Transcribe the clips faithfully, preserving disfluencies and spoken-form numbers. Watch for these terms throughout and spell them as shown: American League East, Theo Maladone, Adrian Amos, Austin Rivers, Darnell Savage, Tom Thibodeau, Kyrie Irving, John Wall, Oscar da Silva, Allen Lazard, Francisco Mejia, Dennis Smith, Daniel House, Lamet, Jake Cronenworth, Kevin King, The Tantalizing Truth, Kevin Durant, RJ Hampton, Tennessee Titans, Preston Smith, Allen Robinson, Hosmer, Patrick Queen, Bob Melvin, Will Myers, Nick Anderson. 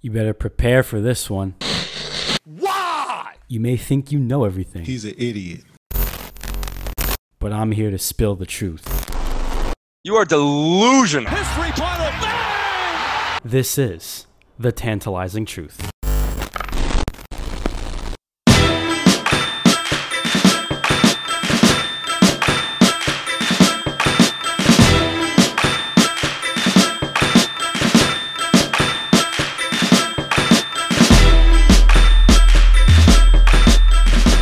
You better prepare for this one. Why? You may think you know everything. He's an idiot. But I'm here to spill the truth. You are delusional. History part of man! This is The Tantalizing Truth.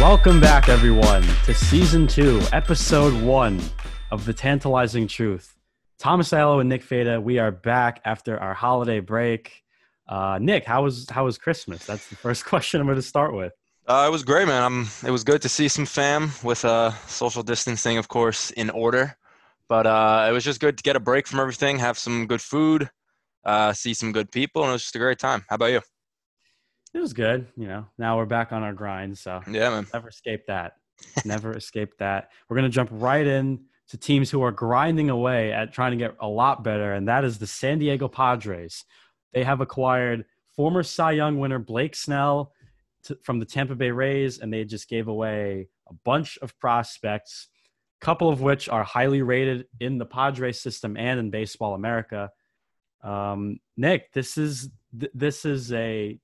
Welcome back, everyone, to Season two, Episode one of The Tantalizing Truth. Thomas Aiello and Nick Feta, we are back after our holiday break. Uh, Nick, how was how was Christmas? That's the first question I'm going to start with. Uh, it was great, man. I'm, it was good to see some fam with uh, social distancing, of course, in order. But uh, it was just good to get a break from everything, have some good food, uh, see some good people, and it was just a great time. How about you? It was good, you know. Now we're back on our grind, so yeah, man. Never escape that. Never escape that. We're gonna jump right in to teams who are grinding away at trying to get a lot better, and that is the San Diego Padres. They have acquired former Cy Young winner Blake Snell to, from the Tampa Bay Rays, and they just gave away a bunch of prospects, a couple of which are highly rated in the Padres system and in Baseball America. Um, Nick, this is th- this is a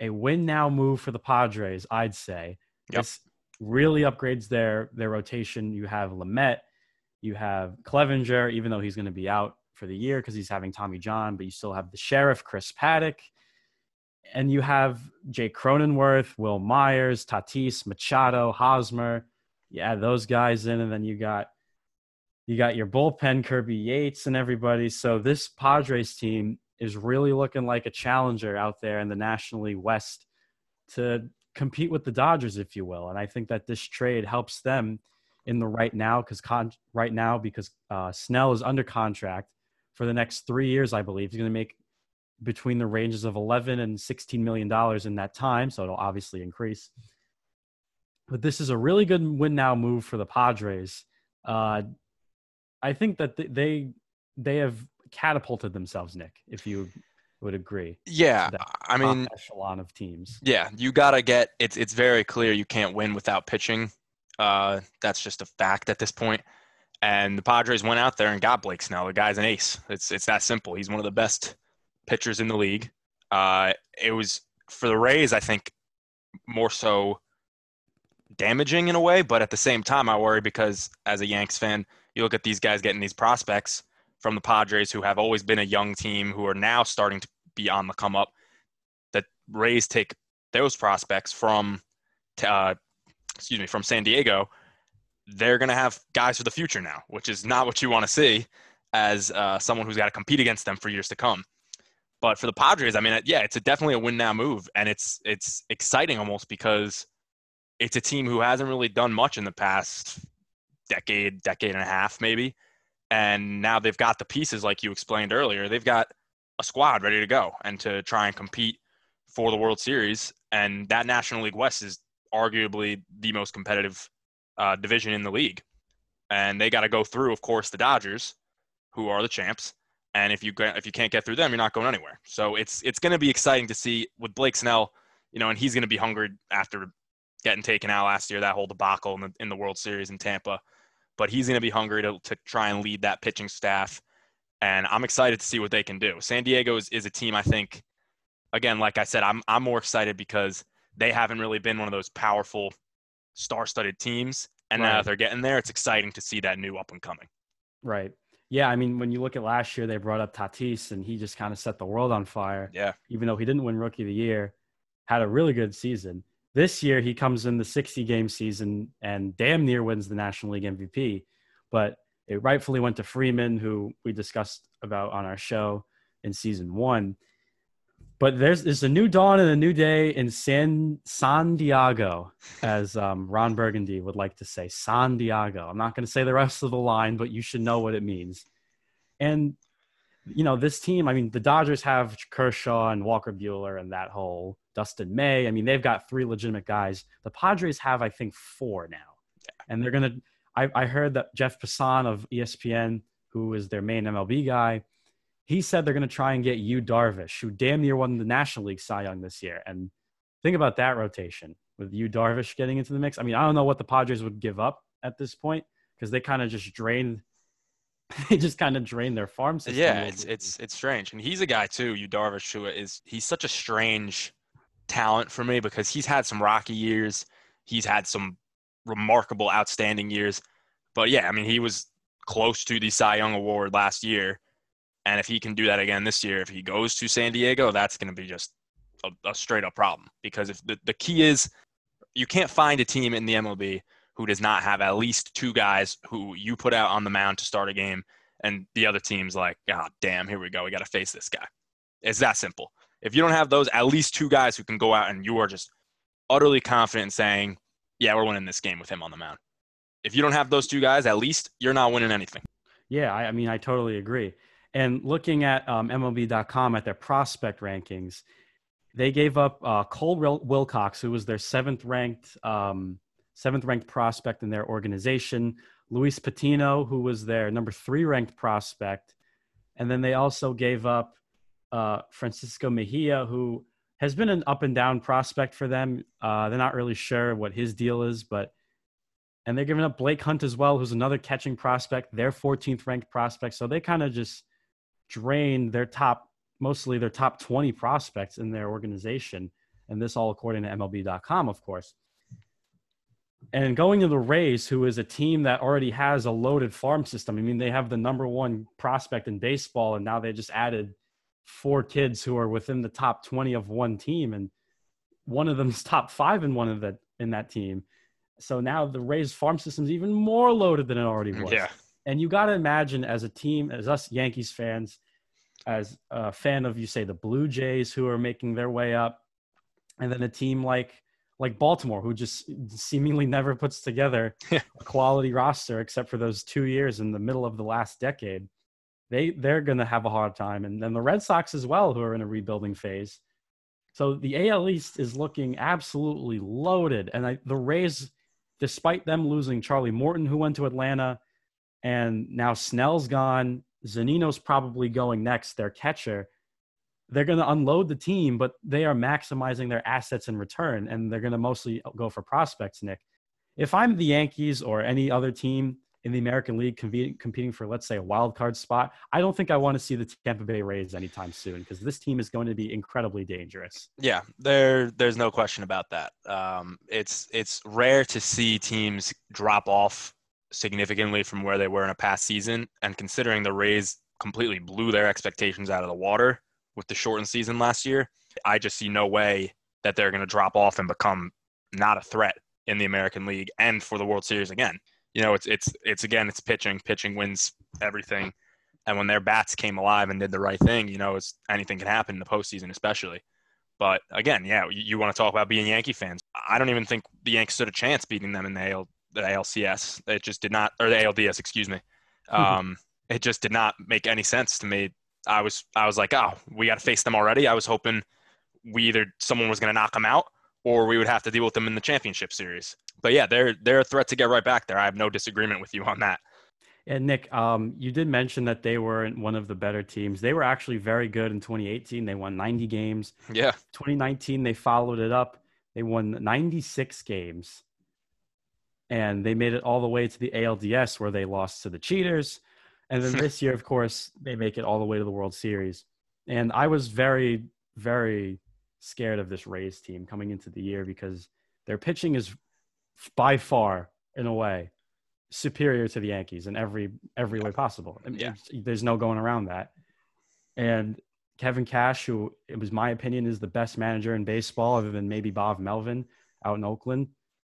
A win-now move for the Padres, I'd say. Yep. This really upgrades their their rotation. You have Lamet, you have Clevinger, even though he's going to be out for the year because he's having Tommy John, but you still have the Sheriff, Chris Paddock, and you have Jake Cronenworth, Will Myers, Tatis, Machado, Hosmer. You add those guys in, and then you got you got your bullpen, Kirby Yates, and everybody. So this Padres team is really looking like a challenger out there in the National League West to compete with the Dodgers, if you will. And I think that this trade helps them in the right now because con- right now because uh, Snell is under contract for the next three years, I believe. He's going to make between the ranges of eleven and sixteen million dollars in that time, so it'll obviously increase. But this is a really good win-now move for the Padres. Uh, I think that th- they they have – catapulted themselves, Nick, if you would agree. Yeah, I mean, echelon of teams. Yeah, you gotta get it's it's very clear you can't win without pitching. Uh, that's just a fact at this point. And the Padres went out there and got Blake Snell. The guy's an ace. It's it's that simple. He's one of the best pitchers in the league. Uh, it was for the Rays, I think, more so damaging in a way, but at the same time, I worry because as a Yanks fan, you look at these guys getting these prospects from the Padres, who have always been a young team, who are now starting to be on the come up. The Rays take those prospects from, uh, excuse me, from San Diego. They're going to have guys for the future now, which is not what you want to see as uh, someone who's got to compete against them for years to come. But for the Padres, I mean, yeah, it's a, definitely a win now move, and it's it's exciting almost because it's a team who hasn't really done much in the past decade, decade and a half, maybe. And now they've got the pieces, like you explained earlier. They've got a squad ready to go and to try and compete for the World Series. And that National League West is arguably the most competitive uh, division in the league. And they got to go through, of course, the Dodgers, who are the champs. And if you if you can't get through them, you're not going anywhere. So it's it's going to be exciting to see with Blake Snell, you know, and he's going to be hungry after getting taken out last year, that whole debacle in the, in the World Series in Tampa. But he's going to be hungry to, to try and lead that pitching staff. And I'm excited to see what they can do. San Diego is, is a team, I think, again, like I said, I'm I'm more excited because they haven't really been one of those powerful, star-studded teams. And right now that they're getting there, it's exciting to see that new up-and-coming. Right. Yeah, I mean, when you look at last year, they brought up Tatis, and he just kind of set the world on fire. Yeah. Even though he didn't win Rookie of the Year, had a really good season. This year, he comes in the sixty-game season and damn near wins the National League M V P, but it rightfully went to Freeman, who we discussed about on our show in season one. But there's, there's a new dawn and a new day in San, San Diego, as um, Ron Burgundy would like to say, San Diego. I'm not going to say the rest of the line, but you should know what it means. And, you know, this team, I mean, the Dodgers have Kershaw and Walker Buehler and that whole Dustin May. I mean, they've got three legitimate guys. The Padres have, I think, four now. And they're going to – I heard that Jeff Passan of E S P N, who is their main M L B guy, He said they're going to try and get Yu Darvish, who damn near won the National League Cy Young this year. And think about that rotation with Yu Darvish getting into the mix. I mean, I don't know what the Padres would give up at this point because they kind of just drained – they just kind of drained their farm system. Yeah, it's, it's, it's strange. And he's a guy too, Yu Darvish, who is – he's such a strange talent for me because he's had some rocky years. He's had some remarkable, outstanding years. But, yeah, I mean, he was close to the Cy Young Award last year. And if he can do that again this year, if he goes to San Diego, that's going to be just a, a straight-up problem. Because if the, the key is you can't find a team in the M L B who does not have at least two guys who you put out on the mound to start a game, and the other team's like, ah, oh, damn, here we go. We got to face this guy. It's that simple. If you don't have those, at least two guys who can go out and you are just utterly confident in saying, yeah, we're winning this game with him on the mound. If you don't have those two guys, at least you're not winning anything. Yeah, I, I mean, I totally agree. And looking at um, M L B dot com at their prospect rankings, they gave up uh, Cole Wilcox, who was their seventh ranked um, seventh ranked prospect in their organization, Luis Patino, who was their number three ranked prospect, and then they also gave up uh, Francisco Mejia, who has been an up and down prospect for them. Uh, they're not really sure what his deal is, but and they're giving up Blake Hunt as well, who's another catching prospect, their fourteenth ranked prospect. So they kind of just drained their top, mostly their top twenty prospects in their organization. And this all according to M L B dot com, of course. And going to the Rays, who is a team that already has a loaded farm system. I mean, they have the number one prospect in baseball, and now they just added four kids who are within the top twenty of one team. And one of them's top five in one of the, in that team. So now the Rays farm system's even more loaded than it already was. Yeah. And you got to imagine as a team, as us Yankees fans, as a fan of, you say, the Blue Jays who are making their way up, and then a team like like Baltimore who just seemingly never puts together a quality roster except for those two years in the middle of the last decade. They, they're going to have a hard time. And then the Red Sox as well, who are in a rebuilding phase. So the A L East is looking absolutely loaded. And I, the Rays, despite them losing Charlie Morton, who went to Atlanta, and now Snell's gone. Zunino's probably going next, their catcher. They're going to unload the team, but they are maximizing their assets in return, and they're going to mostly go for prospects, Nick. If I'm the Yankees or any other team in the American League competing, competing for, let's say, a wild card spot, I don't think I want to see the Tampa Bay Rays anytime soon because this team is going to be incredibly dangerous. Yeah, there, there's no question about that. Um, it's it's rare to see teams drop off significantly from where they were in a past season, and considering the Rays completely blew their expectations out of the water with the shortened season last year, I just see no way that they're going to drop off and become not a threat in the American League and for the World Series again. You know, it's it's it's again, it's pitching. Pitching wins everything, and when their bats came alive and did the right thing, you know, it's anything can happen in the postseason, especially. But again, yeah, you, you want to talk about being Yankee fans. I don't even think the Yankees stood a chance beating them in the A L. The A L C S, it just did not, or the A L D S, excuse me. Um, mm-hmm. It just did not make any sense to me. I was, I was like, oh, we got to face them already. I was hoping we either someone was going to knock them out, or we would have to deal with them in the championship series. But yeah, they're they're a threat to get right back there. I have no disagreement with you on that. And Nick, um, you did mention that they were one of the better teams. They were actually very good in twenty eighteen. They won ninety games. Yeah. twenty nineteen, they followed it up. They won ninety-six games. And they made it all the way to the A L D S where they lost to the Cheaters. And then this year, of course, they make it all the way to the World Series. And I was very, very scared of this Rays team coming into the year because their pitching is by far, in a way, superior to the Yankees in every every way possible. I mean, yeah. There's no going around that. And Kevin Cash, who it was my opinion is the best manager in baseball other than maybe Bob Melvin out in Oakland.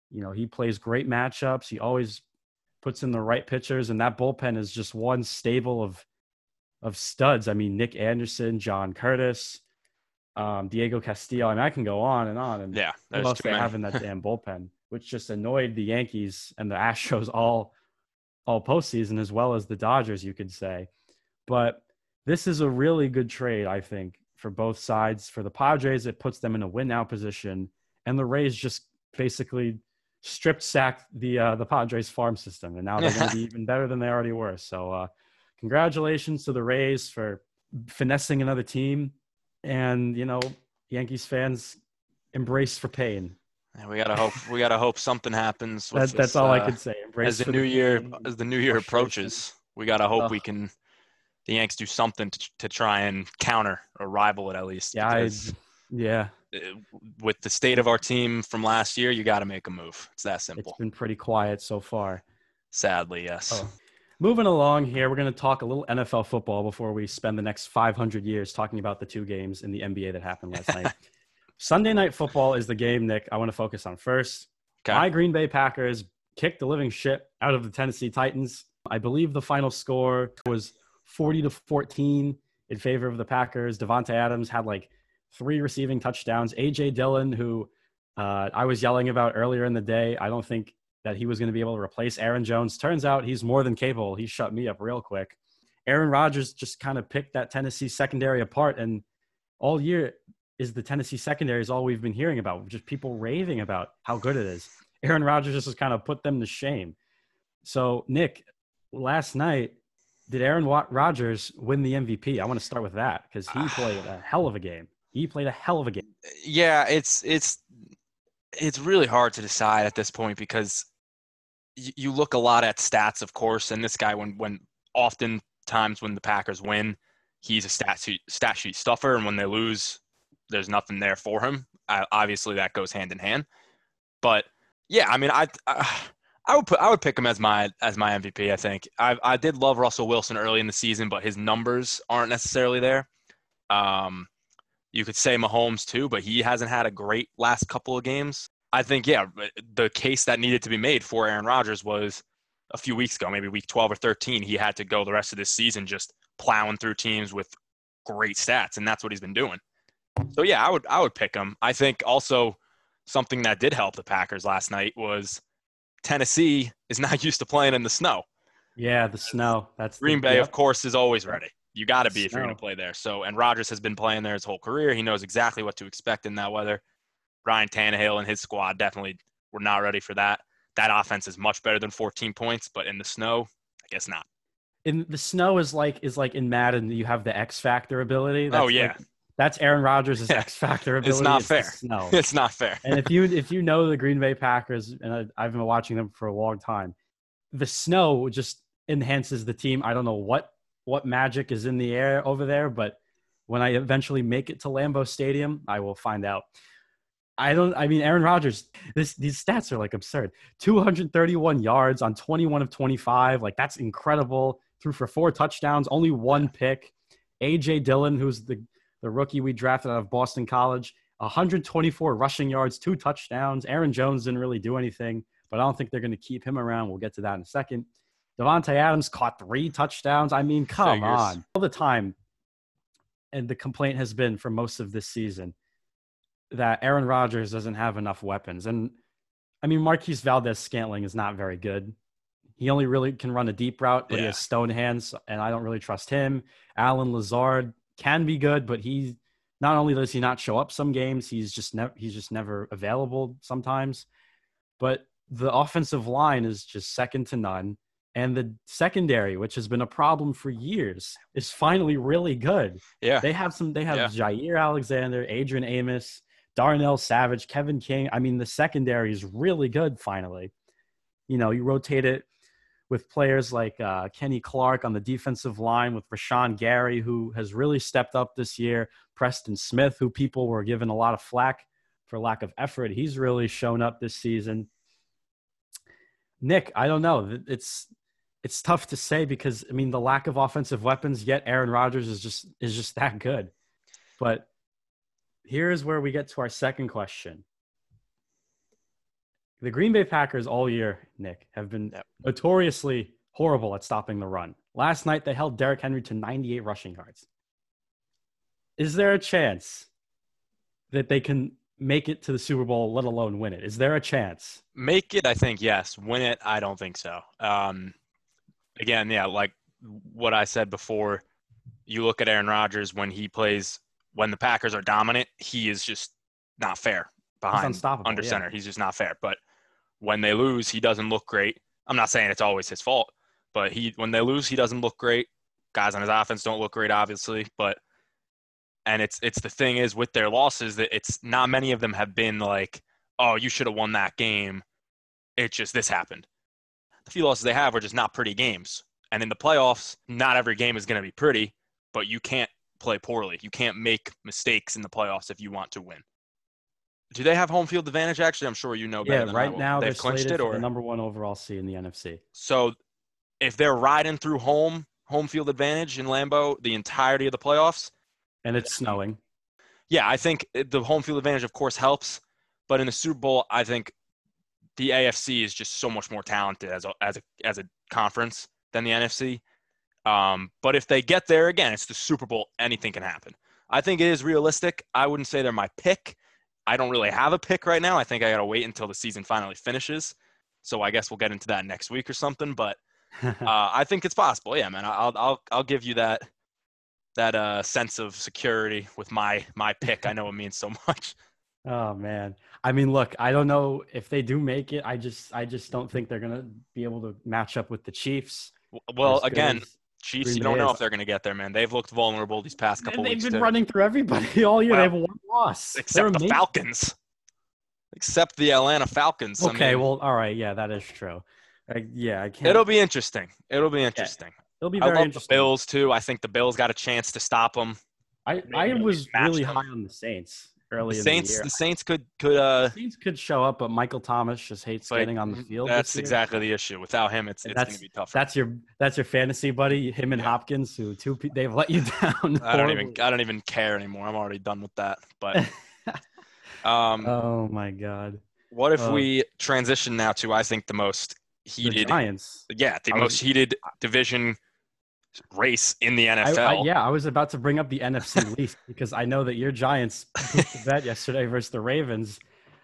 You know, he plays great matchups. He always puts in the right pitchers, and that bullpen is just one stable of of studs. I mean, Nick Anderson, John Curtis, um, Diego Castillo. I mean, I can go on and on. And yeah, what else they have in that damn bullpen, which just annoyed the Yankees and the Astros all all postseason, as well as the Dodgers, you could say. But this is a really good trade, I think, for both sides. For the Padres, it puts them in a win-now position, and the Rays just basically stripped sacked the uh, the Padres farm system, and now they're going to be even better than they already were. So uh, congratulations to the Rays for finessing another team. And, you know, Yankees fans, embrace for pain. And we gotta hope. We gotta hope something happens. With that, this, that's all uh, I can say. Embrace as the new the year, pain. as the new year approaches, we gotta hope oh. we can. The Yanks do something to, to try and counter or rival it at least. Yeah, I, yeah. With the state of our team from last year, you got to make a move. It's that simple. It's been pretty quiet so far. Sadly, yes. Oh. Moving along here, we're going to talk a little N F L football before we spend the next five hundred years talking about the two games in the N B A that happened last night. Sunday Night Football is the game, Nick, I want to focus on first. Okay. My Green Bay Packers kicked the living shit out of the Tennessee Titans. I believe the final score was forty to fourteen in favor of the Packers. Davante Adams had like three receiving touchdowns. A J Dillon, who uh, I was yelling about earlier in the day, I don't think that he was going to be able to replace Aaron Jones. Turns out he's more than capable. He shut me up real quick. Aaron Rodgers just kind of picked that Tennessee secondary apart, and all year is the Tennessee secondary is all we've been hearing about, just people raving about how good it is. Aaron Rodgers just has kind of put them to shame. So, Nick, last night, did Aaron Rodgers win the M V P? I want to start with that because he played a hell of a game. He played a hell of a game. Yeah, it's it's it's really hard to decide at this point because y- you look a lot at stats, of course, and this guy, when when oftentimes when the Packers win, he's a stat sheet, stat sheet stuffer, and when they lose, there's nothing there for him. I, obviously, that goes hand in hand. But yeah, I mean, I. I I would put, I would pick him as my as my M V P. I think I I did love Russell Wilson early in the season, but his numbers aren't necessarily there. Um, you could say Mahomes too, but he hasn't had a great last couple of games. I think yeah, the case that needed to be made for Aaron Rodgers was a few weeks ago, maybe week twelve or thirteen. He had to go the rest of this season just plowing through teams with great stats, and that's what he's been doing. So yeah, I would I would pick him. I think also something that did help the Packers last night was Tennessee is not used to playing in the snow. Yeah, the snow. That's Green the, Bay, yep. Of course, is always ready. You got to be if you're going to play there. So, and Rodgers has been playing there his whole career. He knows exactly what to expect in that weather. Ryan Tannehill and his squad definitely were not ready for that. That offense is much better than fourteen points, but in the snow, I guess not. In the snow is like is like in Madden, you have the X Factor ability. That's oh yeah. Like, that's Aaron Rodgers' yeah. X Factor ability. It's not it's fair. No, it's not fair. And if you if you know the Green Bay Packers, and I, I've been watching them for a long time, the snow just enhances the team. I don't know what what magic is in the air over there, but when I eventually make it to Lambeau Stadium, I will find out. I don't. I mean, Aaron Rodgers. This these stats are like absurd. two hundred thirty-one yards on twenty-one of twenty-five. Like that's incredible. Threw for four touchdowns, only one pick. A J Dillon, who's the The rookie we drafted out of Boston College, one hundred twenty-four rushing yards, two touchdowns. Aaron Jones didn't really do anything, but I don't think they're going to keep him around. We'll get to that in a second. Davante Adams caught three touchdowns. I mean, come Figures. on. All the time, and the complaint has been for most of this season that Aaron Rodgers doesn't have enough weapons. And, I mean, Marquise Valdes-Scantling is not very good. He only really can run a deep route, but yeah. he has stone hands, and I don't really trust him. Allen Lazard can be good, but he's not only does he not show up some games, he's just never, he's just never available sometimes, but the offensive line is just second to none. And the secondary, which has been a problem for years, is finally really good. Yeah. They have some, they have yeah. Jair Alexander, Adrian Amos, Darnell Savage, Kevin King. I mean, the secondary is really good. Finally, you know, you rotate it with players like uh, Kenny Clark on the defensive line, with Rashawn Gary, who has really stepped up this year, Preston Smith, who people were given a lot of flack for lack of effort. He's really shown up this season. Nick, I don't know. It's it's tough to say because, I mean, the lack of offensive weapons, yet Aaron Rodgers is just is just that good. But here's where we get to our second question. The Green Bay Packers all year, Nick, have been notoriously horrible at stopping the run. Last night, they held Derrick Henry to ninety-eight rushing yards. Is there a chance that they can make it to the Super Bowl, let alone win it? Is there a chance? Make it, I think, yes. Win it, I don't think so. Um, again, yeah, like what I said before, you look at Aaron Rodgers when he plays, when the Packers are dominant, he is just not fair behind under center. Yeah. He's just not fair. But when they lose, he doesn't look great. I'm not saying it's always his fault, but he when they lose, he doesn't look great. guys on his offense don't look great, obviously, but and it's it's the thing is with their losses that it's not many of them have been like, oh, you should have won that game. It's just this happened. The few losses they have are just not pretty games. And in the playoffs, not every game is going to be pretty, but you can't play poorly. You can't make mistakes in the playoffs if you want to win. Do they have home field advantage? Actually, I'm sure you know better yeah, than right I will. Now they've they're clinched it, or the number one overall seed in the N F C. So if they're riding through home home field advantage in Lambeau the entirety of the playoffs, and it's snowing, yeah, I think the home field advantage, of course, helps. But in the Super Bowl, I think the A F C is just so much more talented as a as a as a conference than the N F C. Um, but if they get there again, it's the Super Bowl. Anything can happen. I think it is realistic. I wouldn't say they're my pick. I don't really have a pick right now. I think I got to wait until the season finally finishes. So I guess we'll get into that next week or something. But uh, I think it's possible. Yeah, man. I'll I'll I'll give you that that uh, sense of security with my my pick. I know it means so much. Oh man. I mean, look, I don't know if they do make it. I just I just don't think they're gonna be able to match up with the Chiefs. Well, again, Chiefs, you don't know if they're going to get there, man. They've looked vulnerable these past couple weeks. They've been running through everybody all year. Wow. They have one loss. Except the Falcons. Except the Atlanta Falcons. Okay, I mean, well, all right. Yeah, that is true. Uh, yeah, I can't. It'll be interesting. It'll be interesting. Yeah. It'll be very interesting. I love interesting. the Bills, too. I think the Bills got a chance to stop them. I, I was really them. high on the Saints early the in Saints, the year. The Saints could could uh, the Saints could show up, but Michael Thomas just hates like, getting on the field. That's exactly the issue. Without him, it's, it's going to be tougher. That's your that's your fantasy buddy, him and yeah. Hopkins, who two they've let you down. I don't even I don't even care anymore. I'm already done with that. But um, oh my god, what if oh. we transition now to I think the most heated the Giants. Yeah, the I most was, heated division. race in the N F L. I, I, yeah, I was about to bring up the N F C East because I know that your Giants put the bet yesterday versus the Ravens.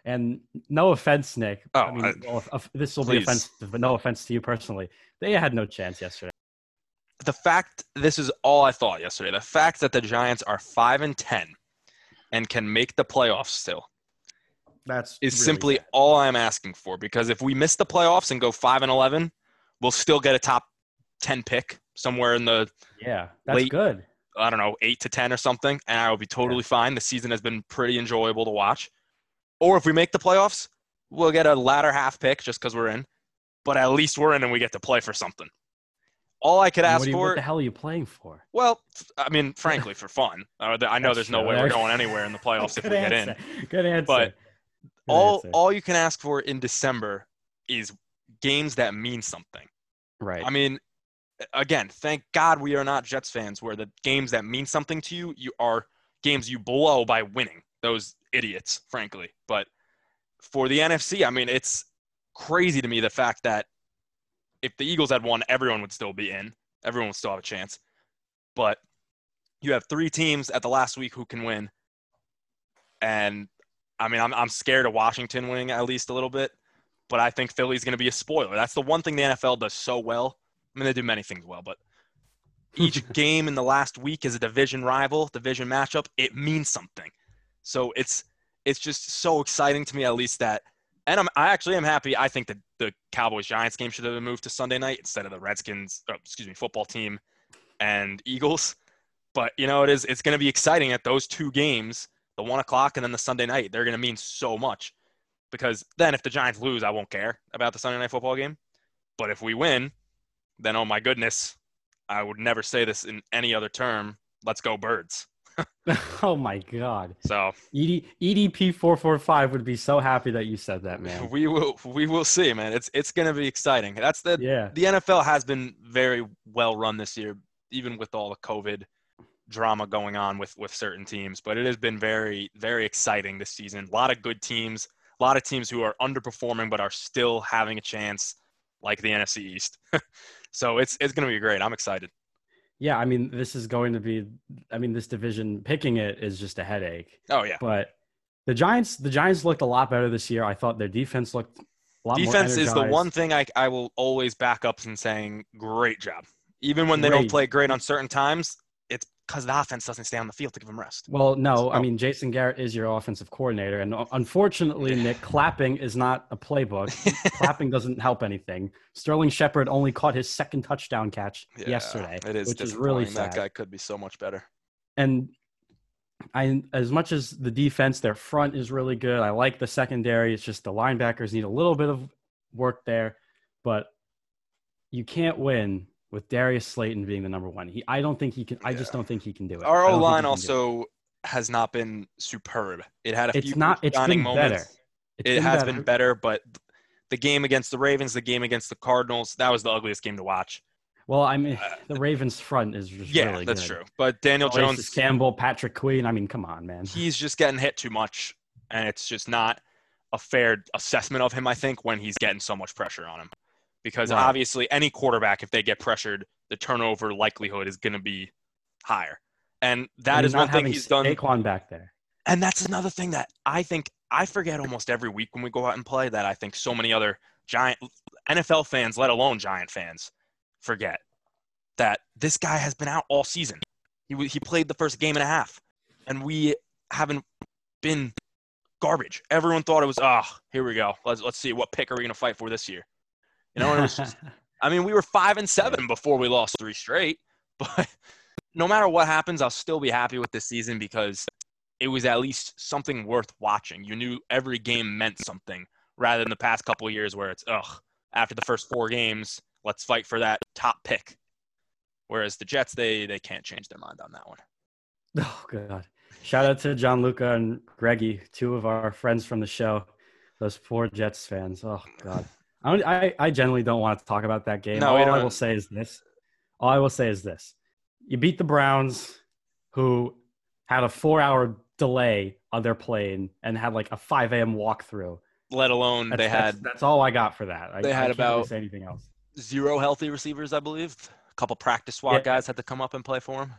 And no offense, Nick. Oh, I mean, I, well, if, this will please. be offensive, but no offense to you personally. They had no chance yesterday. The fact, this is all I thought yesterday. The fact that the Giants are five and ten and can make the playoffs still. That's is really simply bad. all I'm asking for, because if we miss the playoffs and go five and eleven, we'll still get a top ten pick. Somewhere in the yeah, that's late, good. I don't know, eight to ten or something, and I will be totally yeah. fine. The season has been pretty enjoyable to watch. Or if we make the playoffs, we'll get a latter half pick just because we're in. But at least we're in and we get to play for something. All I could and ask what you, for. What the hell are you playing for? Well, I mean, frankly, for fun. Uh, I know that's there's true. no way we're going anywhere in the playoffs if we answer. get in. Good answer. But good all answer. all you can ask for in December is games that mean something. Right. I mean. Again, thank God we are not Jets fans where the games that mean something to you, you are games you blow by winning. Those idiots, frankly. But for the N F C, I mean, it's crazy to me the fact that if the Eagles had won, everyone would still be in. Everyone would still have a chance. But you have three teams at the last week who can win. And, I mean, I'm I'm scared of Washington winning at least a little bit. But I think Philly's going to be a spoiler. That's the one thing the N F L does so well. I mean, they do many things well, but each game in the last week is a division rival, division matchup. It means something. So it's it's just so exciting to me, at least that. And I'm, I actually am happy. I think that the Cowboys-Giants game should have been moved to Sunday night instead of the Redskins, oh, excuse me, football team and Eagles. But, you know, it is, it's going to be exciting at those two games, the one o'clock and then the Sunday night. They're going to mean so much because then if the Giants lose, I won't care about the Sunday night football game. But if we win – then, oh, my goodness, I would never say this in any other term. Let's go Birds. Oh, my God. So E D, E D P four forty-five would be so happy that you said that, man. We will we will see, man. It's it's going to be exciting. That's the yeah. The N F L has been very well run this year, even with all the COVID drama going on with, with certain teams. But it has been very, very exciting this season. A lot of good teams, a lot of teams who are underperforming but are still having a chance, like the N F C East. So it's it's going to be great. I'm excited. Yeah, I mean, this is going to be I mean, this division, picking it is just a headache. Oh yeah. But the Giants the Giants looked a lot better this year. I thought their defense looked a lot defense more Defense is the one thing I I will always back up in saying great job. Even when they great. don't play great on certain times, it's because the offense doesn't stay on the field to give him rest. Well, no, so, I mean, Jason Garrett is your offensive coordinator. And unfortunately, Nick, clapping is not a playbook. Clapping doesn't help anything. Sterling Shepard only caught his second touchdown catch yeah, yesterday, it is which is really sad. That guy could be so much better. And I, as much as the defense, their front is really good. I like the secondary. It's just the linebackers need a little bit of work there. But you can't win with Darius Slayton being the number one. He, I don't think he can. Yeah. I just don't think he can do it. Our O-line also has not been superb. It had a it's few not, it's shining been moments. Better. It's it been has better. been better, but the game against the Ravens, the game against the Cardinals, that was the ugliest game to watch. Well, I mean, uh, the Ravens' front is just yeah, really good. Yeah, that's true. But Daniel Oasis Jones, Campbell, Patrick Queen. I mean, come on, man. He's just getting hit too much, and it's just not a fair assessment of him, I think, when he's getting so much pressure on him. Because right. obviously any quarterback, if they get pressured, the turnover likelihood is going to be higher. And that and is one thing he's done. Saquon back there. And that's another thing that I think I forget almost every week when we go out and play that I think so many other Giant N F L fans, let alone Giant fans, forget that this guy has been out all season. He he played the first game and a half, and we haven't been garbage. Everyone thought it was, oh, here we go. Let's let's see what pick are we going to fight for this year. You know, it was just, I mean, we were five and seven before we lost three straight, but no matter what happens, I'll still be happy with this season because it was at least something worth watching. You knew every game meant something rather than the past couple of years where it's, ugh, after the first four games, let's fight for that top pick. Whereas the Jets, they, they can't change their mind on that one. Oh, God. Shout out to Gianluca and Greggy, two of our friends from the show, those poor Jets fans. Oh, God. I, I generally don't want to talk about that game. No, all I will say is this. All I will say is this. You beat the Browns, who had a four-hour delay on their plane and had like a five a.m. walkthrough. Let alone that's, they that's, had – that's all I got for that. I, they had I can't about really say anything else. Zero healthy receivers, I believe. A couple practice squad yeah. guys had to come up and play for them.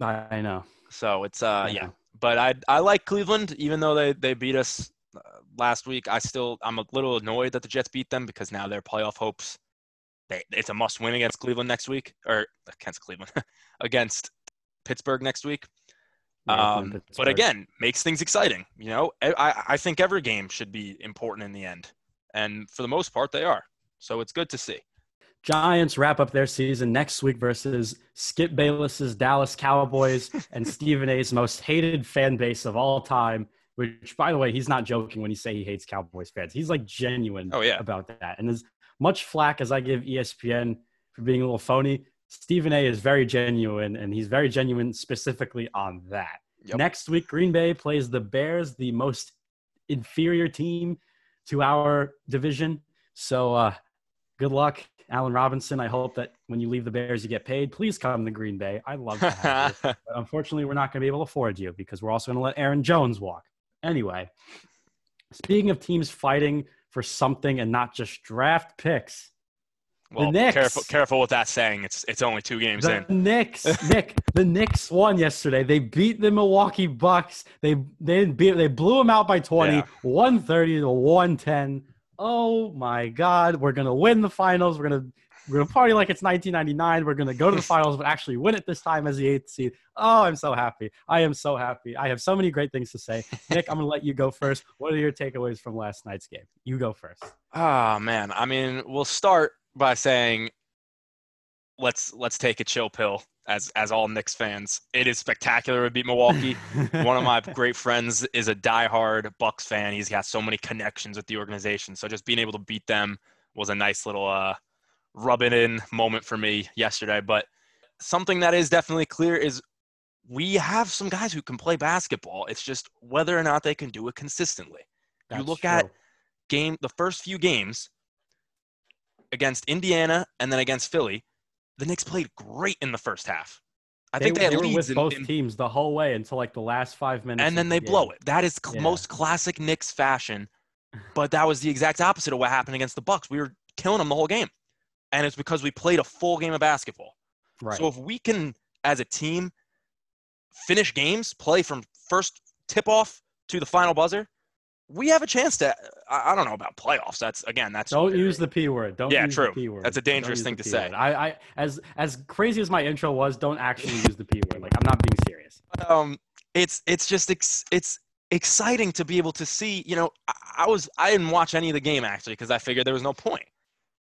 I, I know. So it's uh, – yeah. But I I like Cleveland, even though they, they beat us – Uh, last week, I still I'm a little annoyed that the Jets beat them because now their playoff hopes. They, it's a must win against Cleveland next week, or against Cleveland, against Pittsburgh next week. Um, yeah, but again, makes things exciting. You know, I I think every game should be important in the end, and for the most part, they are. So it's good to see. Giants wrap up their season next week versus Skip Bayless's Dallas Cowboys and Stephen A's most hated fan base of all time. Which, by the way, he's not joking when he say he hates Cowboys fans. He's, like, genuine oh, yeah. about that. And as much flack as I give E S P N for being a little phony, Stephen A. is very genuine, and he's very genuine specifically on that. Yep. Next week, Green Bay plays the Bears, the most inferior team to our division. So uh, good luck, Allen Robinson. I hope that when you leave the Bears, you get paid. Please come to Green Bay. I love that. But unfortunately, we're not going to be able to afford you because we're also going to let Aaron Jones walk. Anyway, speaking of teams fighting for something and not just draft picks, well, the Knicks. Careful, careful with that saying. It's it's only two games the in. The Knicks, Nick, the Knicks won yesterday. They beat the Milwaukee Bucks. They they didn't beat. They blew them out by twenty, yeah. one thirty to one ten. Oh my God, we're gonna win the finals. We're gonna we're gonna party like it's nineteen ninety-nine. We're gonna go to the finals, but actually win it this time as the eighth seed. Oh, I'm so happy. I am so happy. I have so many great things to say. Nick, I'm gonna let you go first. What are your takeaways from last night's game? You go first. Ah, oh, man. I mean, we'll start by saying, let's let's take a chill pill. As as all Knicks fans, it is spectacular to beat Milwaukee. One of my great friends is a diehard Bucks fan. He's got so many connections with the organization. So just being able to beat them was a nice little uh, rub it in moment for me yesterday. But something that is definitely clear is we have some guys who can play basketball. It's just whether or not they can do it consistently. That's you look true. At game the first few games against Indiana and then against Philly. The Knicks played great in the first half. I they, think they, they had were leads with in, both in, teams the whole way until like the last five minutes. And then the they game. blow it. That is cl- yeah. most classic Knicks fashion. But that was the exact opposite of what happened against the Bucks. We were killing them the whole game. And it's because we played a full game of basketball. Right. So if we can, as a team, finish games, play from first tip-off to the final buzzer, we have a chance to – I don't know about playoffs. That's again, that's – Don't scary. use the P word. Don't yeah, use true. the P word. That's a dangerous thing to say. I, I, as as crazy as my intro was, don't actually use the P word. Like, I'm not being serious. Um, it's it's just ex- – it's exciting to be able to see – you know, I, I was – I didn't watch any of the game, actually, because I figured there was no point.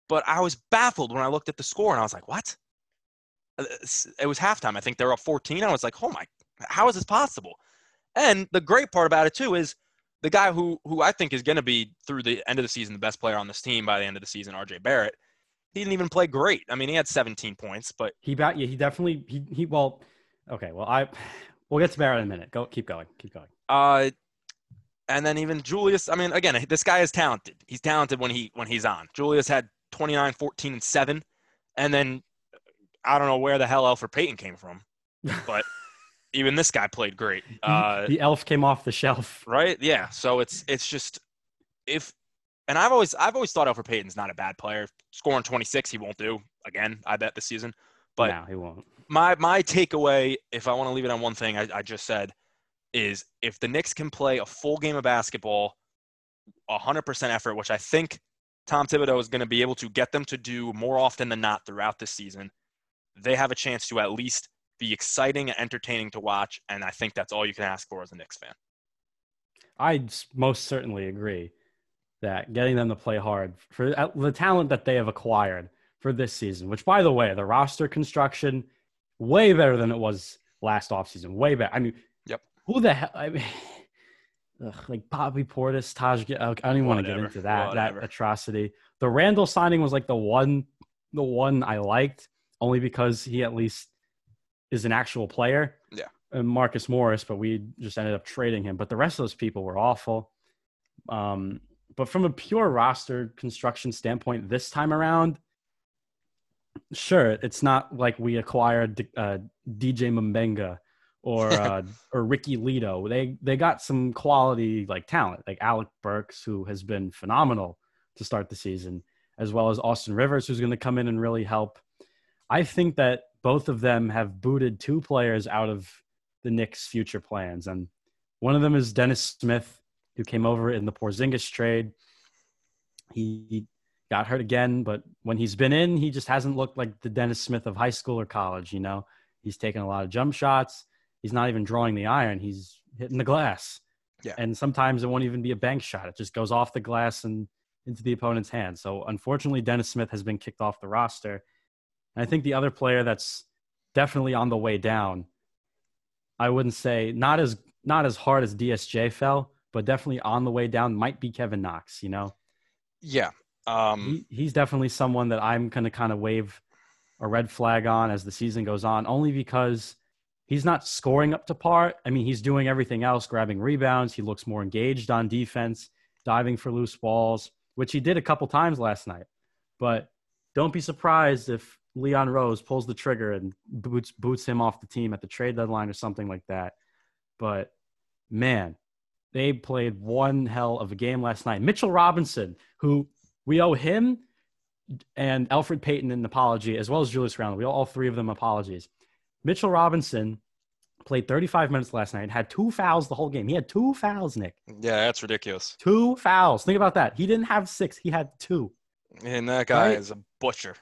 But I was baffled when I looked at the score, and I was like, what? It was halftime. I think they were up fourteen. I was like, oh, my – how is this possible? And the great part about it, too, is – the guy who who I think is going to be, through the end of the season, the best player on this team by the end of the season, R J Barrett, he didn't even play great. I mean, he had seventeen points, but he bat, yeah, he definitely he he well, okay, well I we'll get to Barrett in a minute. Go keep going, keep going. Uh, and then even Julius. I mean, again, this guy is talented. He's talented when he when he's on. Julius had twenty-nine, fourteen, and seven, and then I don't know where the hell Alfred Payton came from, but. Even this guy played great. Uh, the elf came off the shelf, right? Yeah. So it's it's just if, and I've always I've always thought Alfred Payton's not a bad player. Scoring twenty-six, he won't do again. I bet this season, but no, he won't. My my takeaway, if I want to leave it on one thing, I, I just said, is if the Knicks can play a full game of basketball, a hundred percent effort, which I think Tom Thibodeau is going to be able to get them to do more often than not throughout this season, they have a chance to at least be exciting and entertaining to watch, and I think that's all you can ask for as a Knicks fan. I most certainly agree that getting them to play hard for the talent that they have acquired for this season, which, by the way, the roster construction, way better than it was last offseason, way better. I mean, yep. Who the hell I mean, ugh, like Bobby Portis, Taj, I don't even Whatever. want to get into that, Whatever. that atrocity. The Randall signing was like the one, the one I liked, only because he at least is an actual player. Yeah. And Marcus Morris, but we just ended up trading him. But the rest of those people were awful. Um, but from a pure roster construction standpoint this time around, sure, it's not like we acquired uh, D J Mbenga or uh, or Ricky Lito. They they got some quality like talent, like Alec Burks, who has been phenomenal to start the season, as well as Austin Rivers, who's going to come in and really help. I think that both of them have booted two players out of the Knicks' future plans. And one of them is Dennis Smith, who came over in the Porzingis trade. He got hurt again, but when he's been in, he just hasn't looked like the Dennis Smith of high school or college. You know, he's taking a lot of jump shots. He's not even drawing the iron. He's hitting the glass. Yeah. And sometimes it won't even be a bank shot. It just goes off the glass and into the opponent's hand. So unfortunately, Dennis Smith has been kicked off the roster. I think the other player that's definitely on the way down, I wouldn't say not as not as hard as D S J fell, but definitely on the way down might be Kevin Knox, you know? Yeah. Um, he, he's definitely someone that I'm going to kind of wave a red flag on as the season goes on, only because he's not scoring up to par. I mean, he's doing everything else, grabbing rebounds. He looks more engaged on defense, diving for loose balls, which he did a couple times last night. But don't be surprised if Leon Rose pulls the trigger and boots boots him off the team at the trade deadline or something like that. But, man, they played one hell of a game last night. Mitchell Robinson, who we owe him and Alfred Payton an apology, as well as Julius Randle. We owe all three of them apologies. Mitchell Robinson played thirty-five minutes last night and had two fouls the whole game. He had two fouls, Nick. Yeah, that's ridiculous. Two fouls. Think about that. He didn't have six. He had two. And that guy right? is a butcher.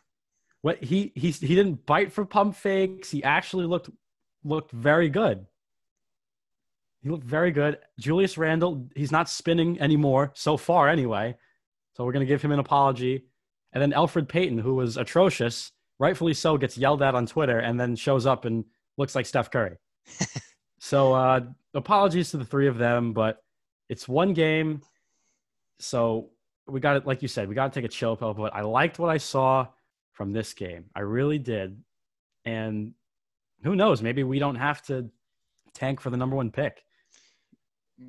What he he he didn't bite for pump fakes. He actually looked looked very good. He looked very good. Julius Randle, he's not spinning anymore so far anyway. So we're going to give him an apology. And then Alfred Payton, who was atrocious, rightfully so, gets yelled at on Twitter and then shows up and looks like Steph Curry. So uh, apologies to the three of them, but it's one game. So we got it. Like you said, we got to take a chill pill, but I liked what I saw from this game. I really did. And who knows, maybe we don't have to tank for the number one pick.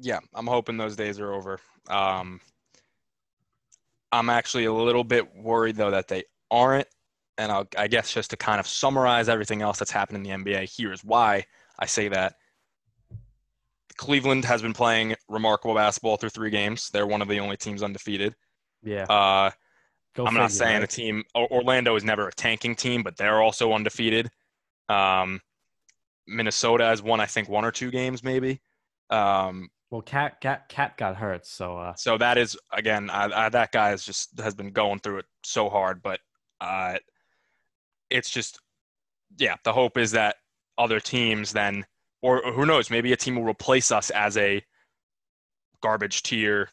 Yeah, I'm hoping those days are over. Um, I'm actually a little bit worried, though, that they aren't. And I'll, I guess just to kind of summarize everything else that's happened in the N B A, here's why I say that. Cleveland has been playing remarkable basketball through three games. They're one of the only teams undefeated. Yeah. Uh, Go I'm figure, not saying right? a team – Orlando is never a tanking team, but they're also undefeated. Um, Minnesota has won, I think, one or two games maybe. Um, Well, Cat Cat Cat got hurt, so uh... so that is again I, I, that guy is just has been going through it so hard, but uh, it's just yeah. The hope is that other teams then, or, or who knows, maybe a team will replace us as a garbage tier,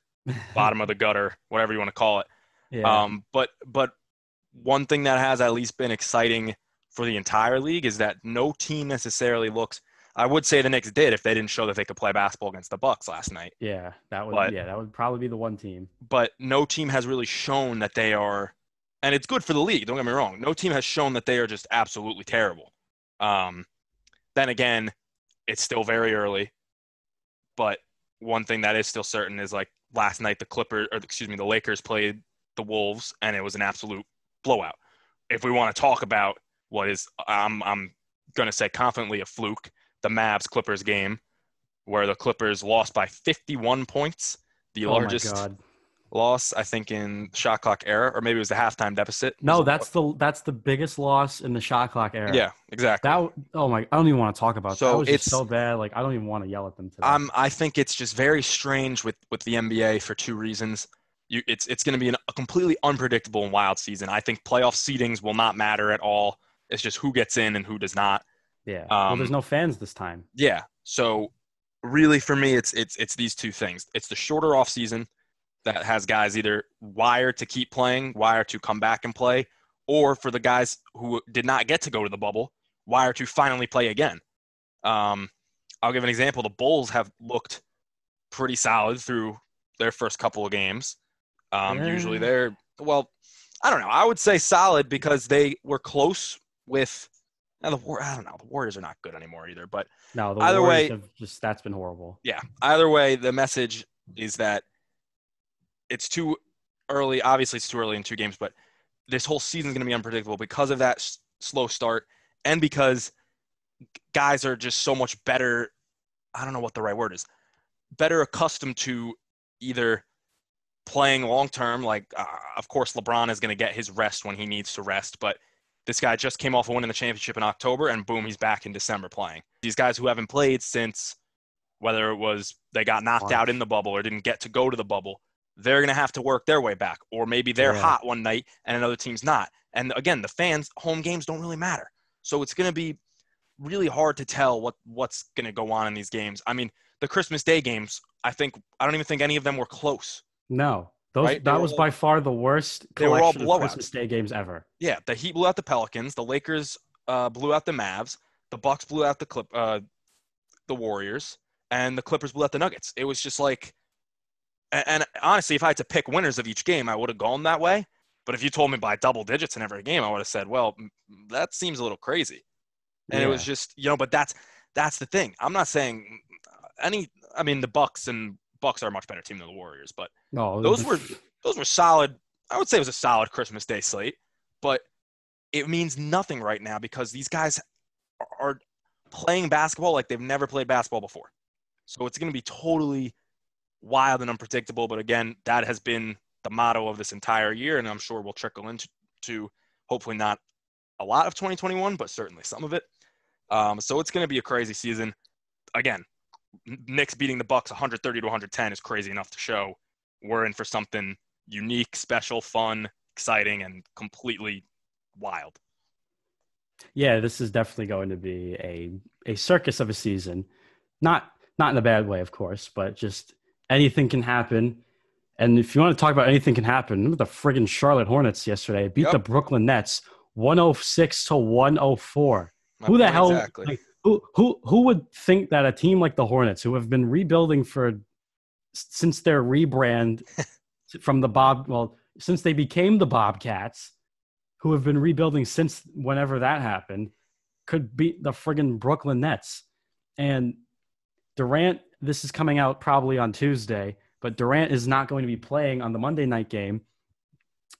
bottom of the gutter, whatever you want to call it. Yeah. Um, but but one thing that has at least been exciting for the entire league is that no team necessarily looks. I would say the Knicks did if they didn't show that they could play basketball against the Bucks last night. Yeah, that would but, yeah, that would probably be the one team. But no team has really shown that they are – and it's good for the league, don't get me wrong. No team has shown that they are just absolutely terrible. Um, then again, it's still very early. But one thing that is still certain is, like, last night the Clippers – or excuse me, the Lakers played the Wolves, and it was an absolute blowout. If we want to talk about what is I'm, – I'm going to say confidently a fluke – the Mavs-Clippers game, where the Clippers lost by fifty-one points, the oh largest loss, I think, in shot clock era, or maybe it was the halftime deficit. No, that's the that's the biggest loss in the shot clock era. Yeah, exactly. That oh my, I don't even want to talk about so that. That was it's, just so bad. Like, I don't even want to yell at them today. Um, I think it's just very strange with, with the N B A for two reasons. You, it's it's going to be an, a completely unpredictable and wild season. I think playoff seedings will not matter at all. It's just who gets in and who does not. Yeah. Um, well, there's no fans this time. Yeah. So really for me, it's, it's, it's these two things. It's the shorter off season that has guys either wired to keep playing, wired to come back and play, or for the guys who did not get to go to the bubble, wired to finally play again. Um, I'll give an example. The Bulls have looked pretty solid through their first couple of games. Um, yeah. Usually they're, well, I don't know. I would say solid because they were close with, Now the war, I don't know. The Warriors are not good anymore either. But no, the either Warriors way, have just that's been horrible. Yeah. Either way, the message is that it's too early. Obviously, it's too early in two games, but this whole season is going to be unpredictable because of that s- slow start and because guys are just so much better. I don't know what the right word is. Better accustomed to either playing long term. Like, uh, of course, LeBron is going to get his rest when he needs to rest, but. This guy just came off a win in the championship in October, and boom, he's back in December playing. These guys who haven't played since, whether it was they got knocked wow. out in the bubble or didn't get to go to the bubble, they're going to have to work their way back. Or maybe they're yeah. hot one night and another team's not. And again, the fans, home games don't really matter. So it's going to be really hard to tell what, what's going to go on in these games. I mean, the Christmas Day games, I think I don't even think any of them were close. No. Those, right? That was all, by far the worst collection they were all of Christmas Day games ever. Yeah, the Heat blew out the Pelicans. The Lakers uh, blew out the Mavs. The Bucks blew out the Clip, uh, the Warriors. And the Clippers blew out the Nuggets. It was just like – and honestly, if I had to pick winners of each game, I would have gone that way. But if you told me by double digits in every game, I would have said, well, that seems a little crazy. And yeah. it was just – you know, but that's that's the thing. I'm not saying any – I mean, the Bucks and – Bucks are a much better team than the Warriors, but no, those were those were solid. I would say it was a solid Christmas Day slate, but it means nothing right now because these guys are playing basketball like they've never played basketball before. So it's going to be totally wild and unpredictable. But again, that has been the motto of this entire year, and I'm sure will trickle into to hopefully not a lot of twenty twenty-one, but certainly some of it. Um, so it's going to be a crazy season. Again, Knicks beating the Bucks one thirty to one ten is crazy enough to show we're in for something unique, special, fun, exciting, and completely wild. Yeah, this is definitely going to be a a circus of a season. Not not in a bad way, of course, but just anything can happen. And if you want to talk about anything can happen, remember the friggin' Charlotte Hornets yesterday beat yep. the Brooklyn Nets one oh six to one oh four. Not Who the hell? Exactly. Like, Who who who would think that a team like the Hornets, who have been rebuilding for since their rebrand from the Bob, well, since they became the Bobcats, who have been rebuilding since whenever that happened, could beat the friggin' Brooklyn Nets? And Durant, this is coming out probably on Tuesday, but Durant is not going to be playing on the Monday night game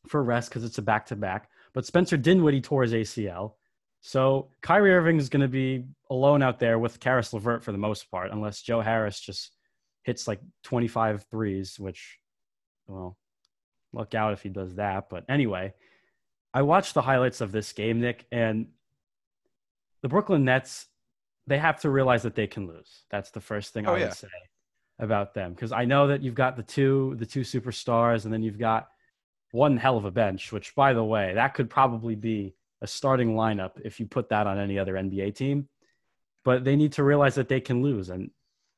for rest because it's a back-to-back. But Spencer Dinwiddie tore his A C L. So Kyrie Irving is going to be alone out there with Karis LeVert for the most part, unless Joe Harris just hits like twenty-five threes, which, well, look out if he does that. But anyway, I watched the highlights of this game, Nick, and the Brooklyn Nets, they have to realize that they can lose. That's the first thing oh, I would yeah. say. about them? Because I know that you've got the two the two superstars, and then you've got one hell of a bench, which, by the way, that could probably be a starting lineup if you put that on any other N B A team. But they need to realize that they can lose, and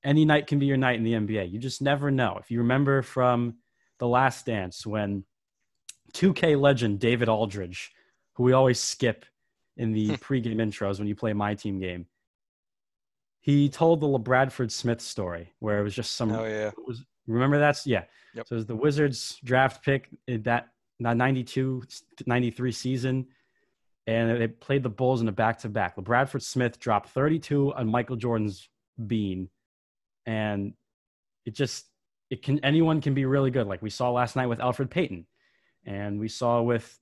any night can be your night in the N B A. You just never know. If you remember from The Last Dance, when two K legend David Aldridge, who we always skip in the pregame intros when you play my team game, he told the LeBradford Smith story where it was just some. Oh, yeah. It was, remember that? Yeah. Yep. So it was the Wizards draft pick in that ninety-two ninety-three season, and they played the Bulls in a back-to-back. LeBradford Smith dropped thirty-two on Michael Jordan's bean, and it just it can anyone can be really good, like we saw last night with Alfred Payton, and we saw with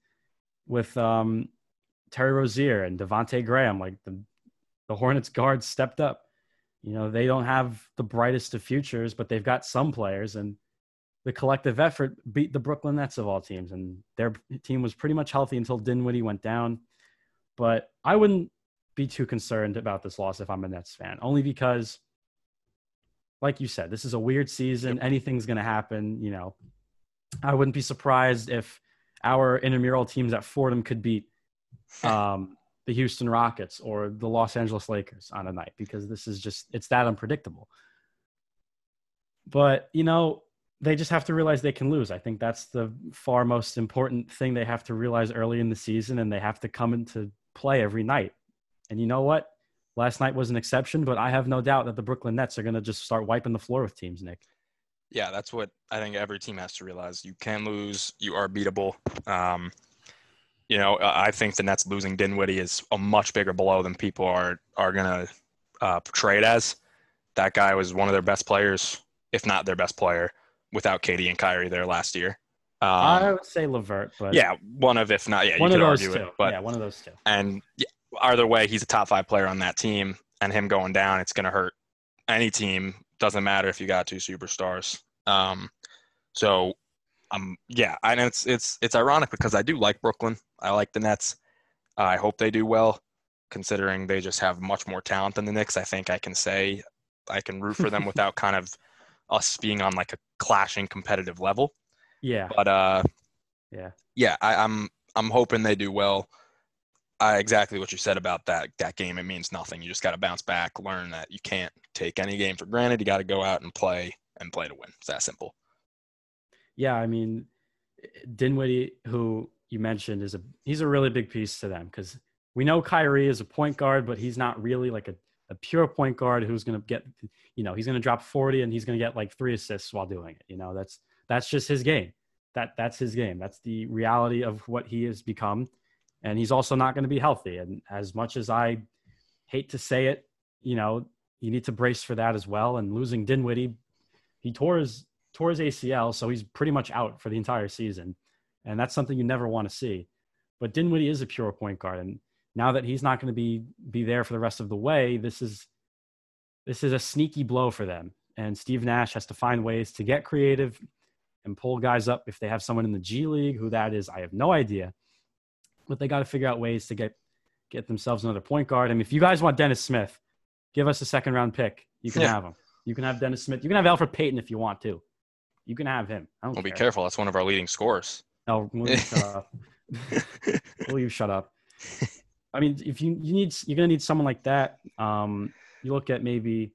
with um, Terry Rozier and Devontae Graham. Like the the Hornets guards stepped up. You know, they don't have the brightest of futures, but they've got some players, and the collective effort beat the Brooklyn Nets of all teams, and their team was pretty much healthy until Dinwiddie went down. But I wouldn't be too concerned about this loss if I'm a Nets fan, only because, like you said, this is a weird season. Yep. Anything's going to happen. You know, I wouldn't be surprised if our intramural teams at Fordham could beat um, the Houston Rockets or the Los Angeles Lakers on a night, because this is just, it's that unpredictable. But, you know, they just have to realize they can lose. I think that's the far most important thing they have to realize early in the season, and they have to come into play every night. And you know what? Last night was an exception, but I have no doubt that the Brooklyn Nets are going to just start wiping the floor with teams, Nick. Yeah, that's what I think every team has to realize. You can lose. You are beatable. Um, you know, I think the Nets losing Dinwiddie is a much bigger blow than people are, are going to uh, portray it as. That guy was one of their best players, if not their best player, without Katie and Kyrie there last year. Um, I would say LeVert, but yeah, one of, if not, yeah, one you could of those argue two. It, but yeah, one of those two. And yeah, either way, he's a top five player on that team, and him going down, it's going to hurt any team. Doesn't matter if you got two superstars. Um, so, um, yeah, and it's it's it's ironic because I do like Brooklyn. I like the Nets. Uh, I hope they do well, considering they just have much more talent than the Knicks. I think I can say I can root for them without kind of us being on like a clashing competitive level. Yeah. But uh, yeah, yeah. I, I'm I'm hoping they do well. I, exactly what you said about that that game. It means nothing. You just got to bounce back. Learn that you can't take any game for granted. You got to go out and play and play to win. It's that simple. Yeah, I mean, Dinwiddie, who you mentioned, is a he's a really big piece to them, because we know Kyrie is a point guard, but he's not really like a. a pure point guard who's going to get, you know, he's going to drop forty and he's going to get like three assists while doing it. You know, that's, that's just his game. That that's his game. That's the reality of what he has become. And he's also not going to be healthy. And as much as I hate to say it, you know, you need to brace for that as well. And losing Dinwiddie, he tore his, tore his A C L. So he's pretty much out for the entire season. And that's something you never want to see, but Dinwiddie is a pure point guard. And now that he's not going to be be there for the rest of the way, this is this is a sneaky blow for them. And Steve Nash has to find ways to get creative and pull guys up. If they have someone in the G League, who that is, I have no idea. But they got to figure out ways to get get themselves another point guard. I mean, if you guys want Dennis Smith, give us a second round pick. You can have him. You can have Dennis Smith. You can have Alfred Payton if you want to. You can have him. I don't well, care. Be careful. That's one of our leading scorers. No, will you shut up? Will you shut up? I mean, if you, you need, you're going to need someone like that. Um, you look at maybe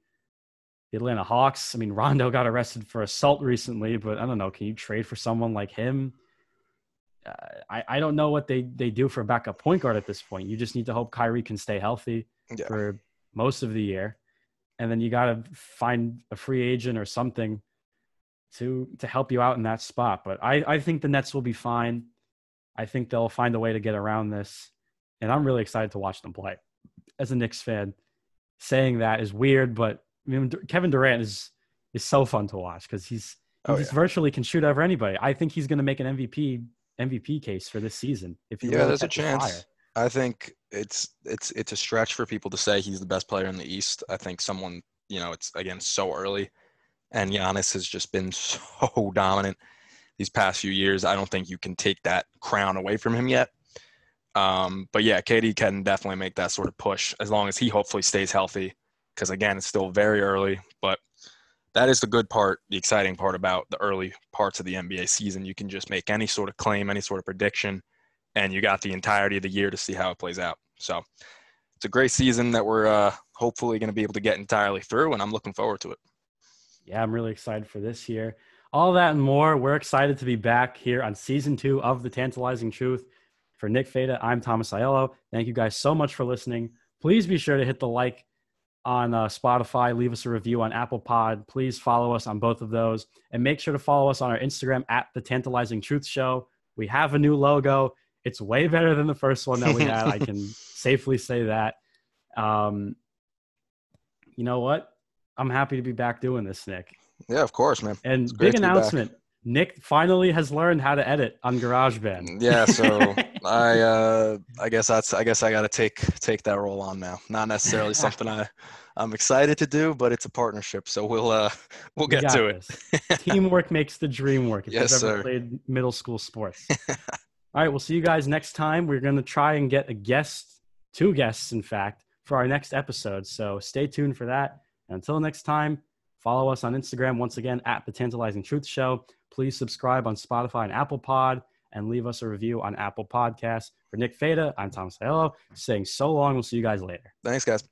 the Atlanta Hawks. I mean, Rondo got arrested for assault recently, but I don't know. Can you trade for someone like him? Uh, I, I don't know what they, they do for a backup point guard at this point. You just need to hope Kyrie can stay healthy yeah. for most of the year. And then you got to find a free agent or something to, to help you out in that spot. But I, I think the Nets will be fine. I think they'll find a way to get around this. And I'm really excited to watch them play. As a Knicks fan, saying that is weird, but I mean, Kevin Durant is is so fun to watch because he's he oh, just yeah. virtually can shoot over anybody. I think he's going to make an M V P M V P case for this season. If you yeah, there's a chance. Higher. I think it's it's it's a stretch for people to say he's the best player in the East. I think someone you know it's again so early, and Giannis has just been so dominant these past few years. I don't think you can take that crown away from him yet. Um, but yeah, K D can definitely make that sort of push as long as he hopefully stays healthy. Cause again, it's still very early, but that is the good part, the exciting part about the early parts of the N B A season. You can just make any sort of claim, any sort of prediction, and you got the entirety of the year to see how it plays out. So it's a great season that we're uh, hopefully going to be able to get entirely through, and I'm looking forward to it. Yeah, I'm really excited for this year. All that and more. We're excited to be back here on season two of The Tantalizing Truth. For Nick Feta, I'm Thomas Aiello. Thank you guys so much for listening. Please be sure to hit the like on uh, Spotify. Leave us a review on Apple Pod. Please follow us on both of those. And make sure to follow us on our Instagram at The Tantalizing Truth Show. We have a new logo. It's way better than the first one that we had. I can safely say that. Um, you know what? I'm happy to be back doing this, Nick. Yeah, of course, man. And big announcement. Nick finally has learned how to edit on GarageBand. Yeah, so I uh, I guess that's I guess I got to take take that role on now. Not necessarily something I I'm excited to do, but it's a partnership, so we'll uh, we'll get to it. Teamwork makes the dream work. If yes, you've ever sir. played middle school sports. All right, we'll see you guys next time. We're going to try and get a guest, two guests, in fact, for our next episode. So stay tuned for that. And until next time, follow us on Instagram once again at The Tantalizing Truth Show. Please subscribe on Spotify and Apple Pod and leave us a review on Apple Podcasts. For Nick Feta, I'm Thomas Aiello saying so long. We'll see you guys later. Thanks, guys.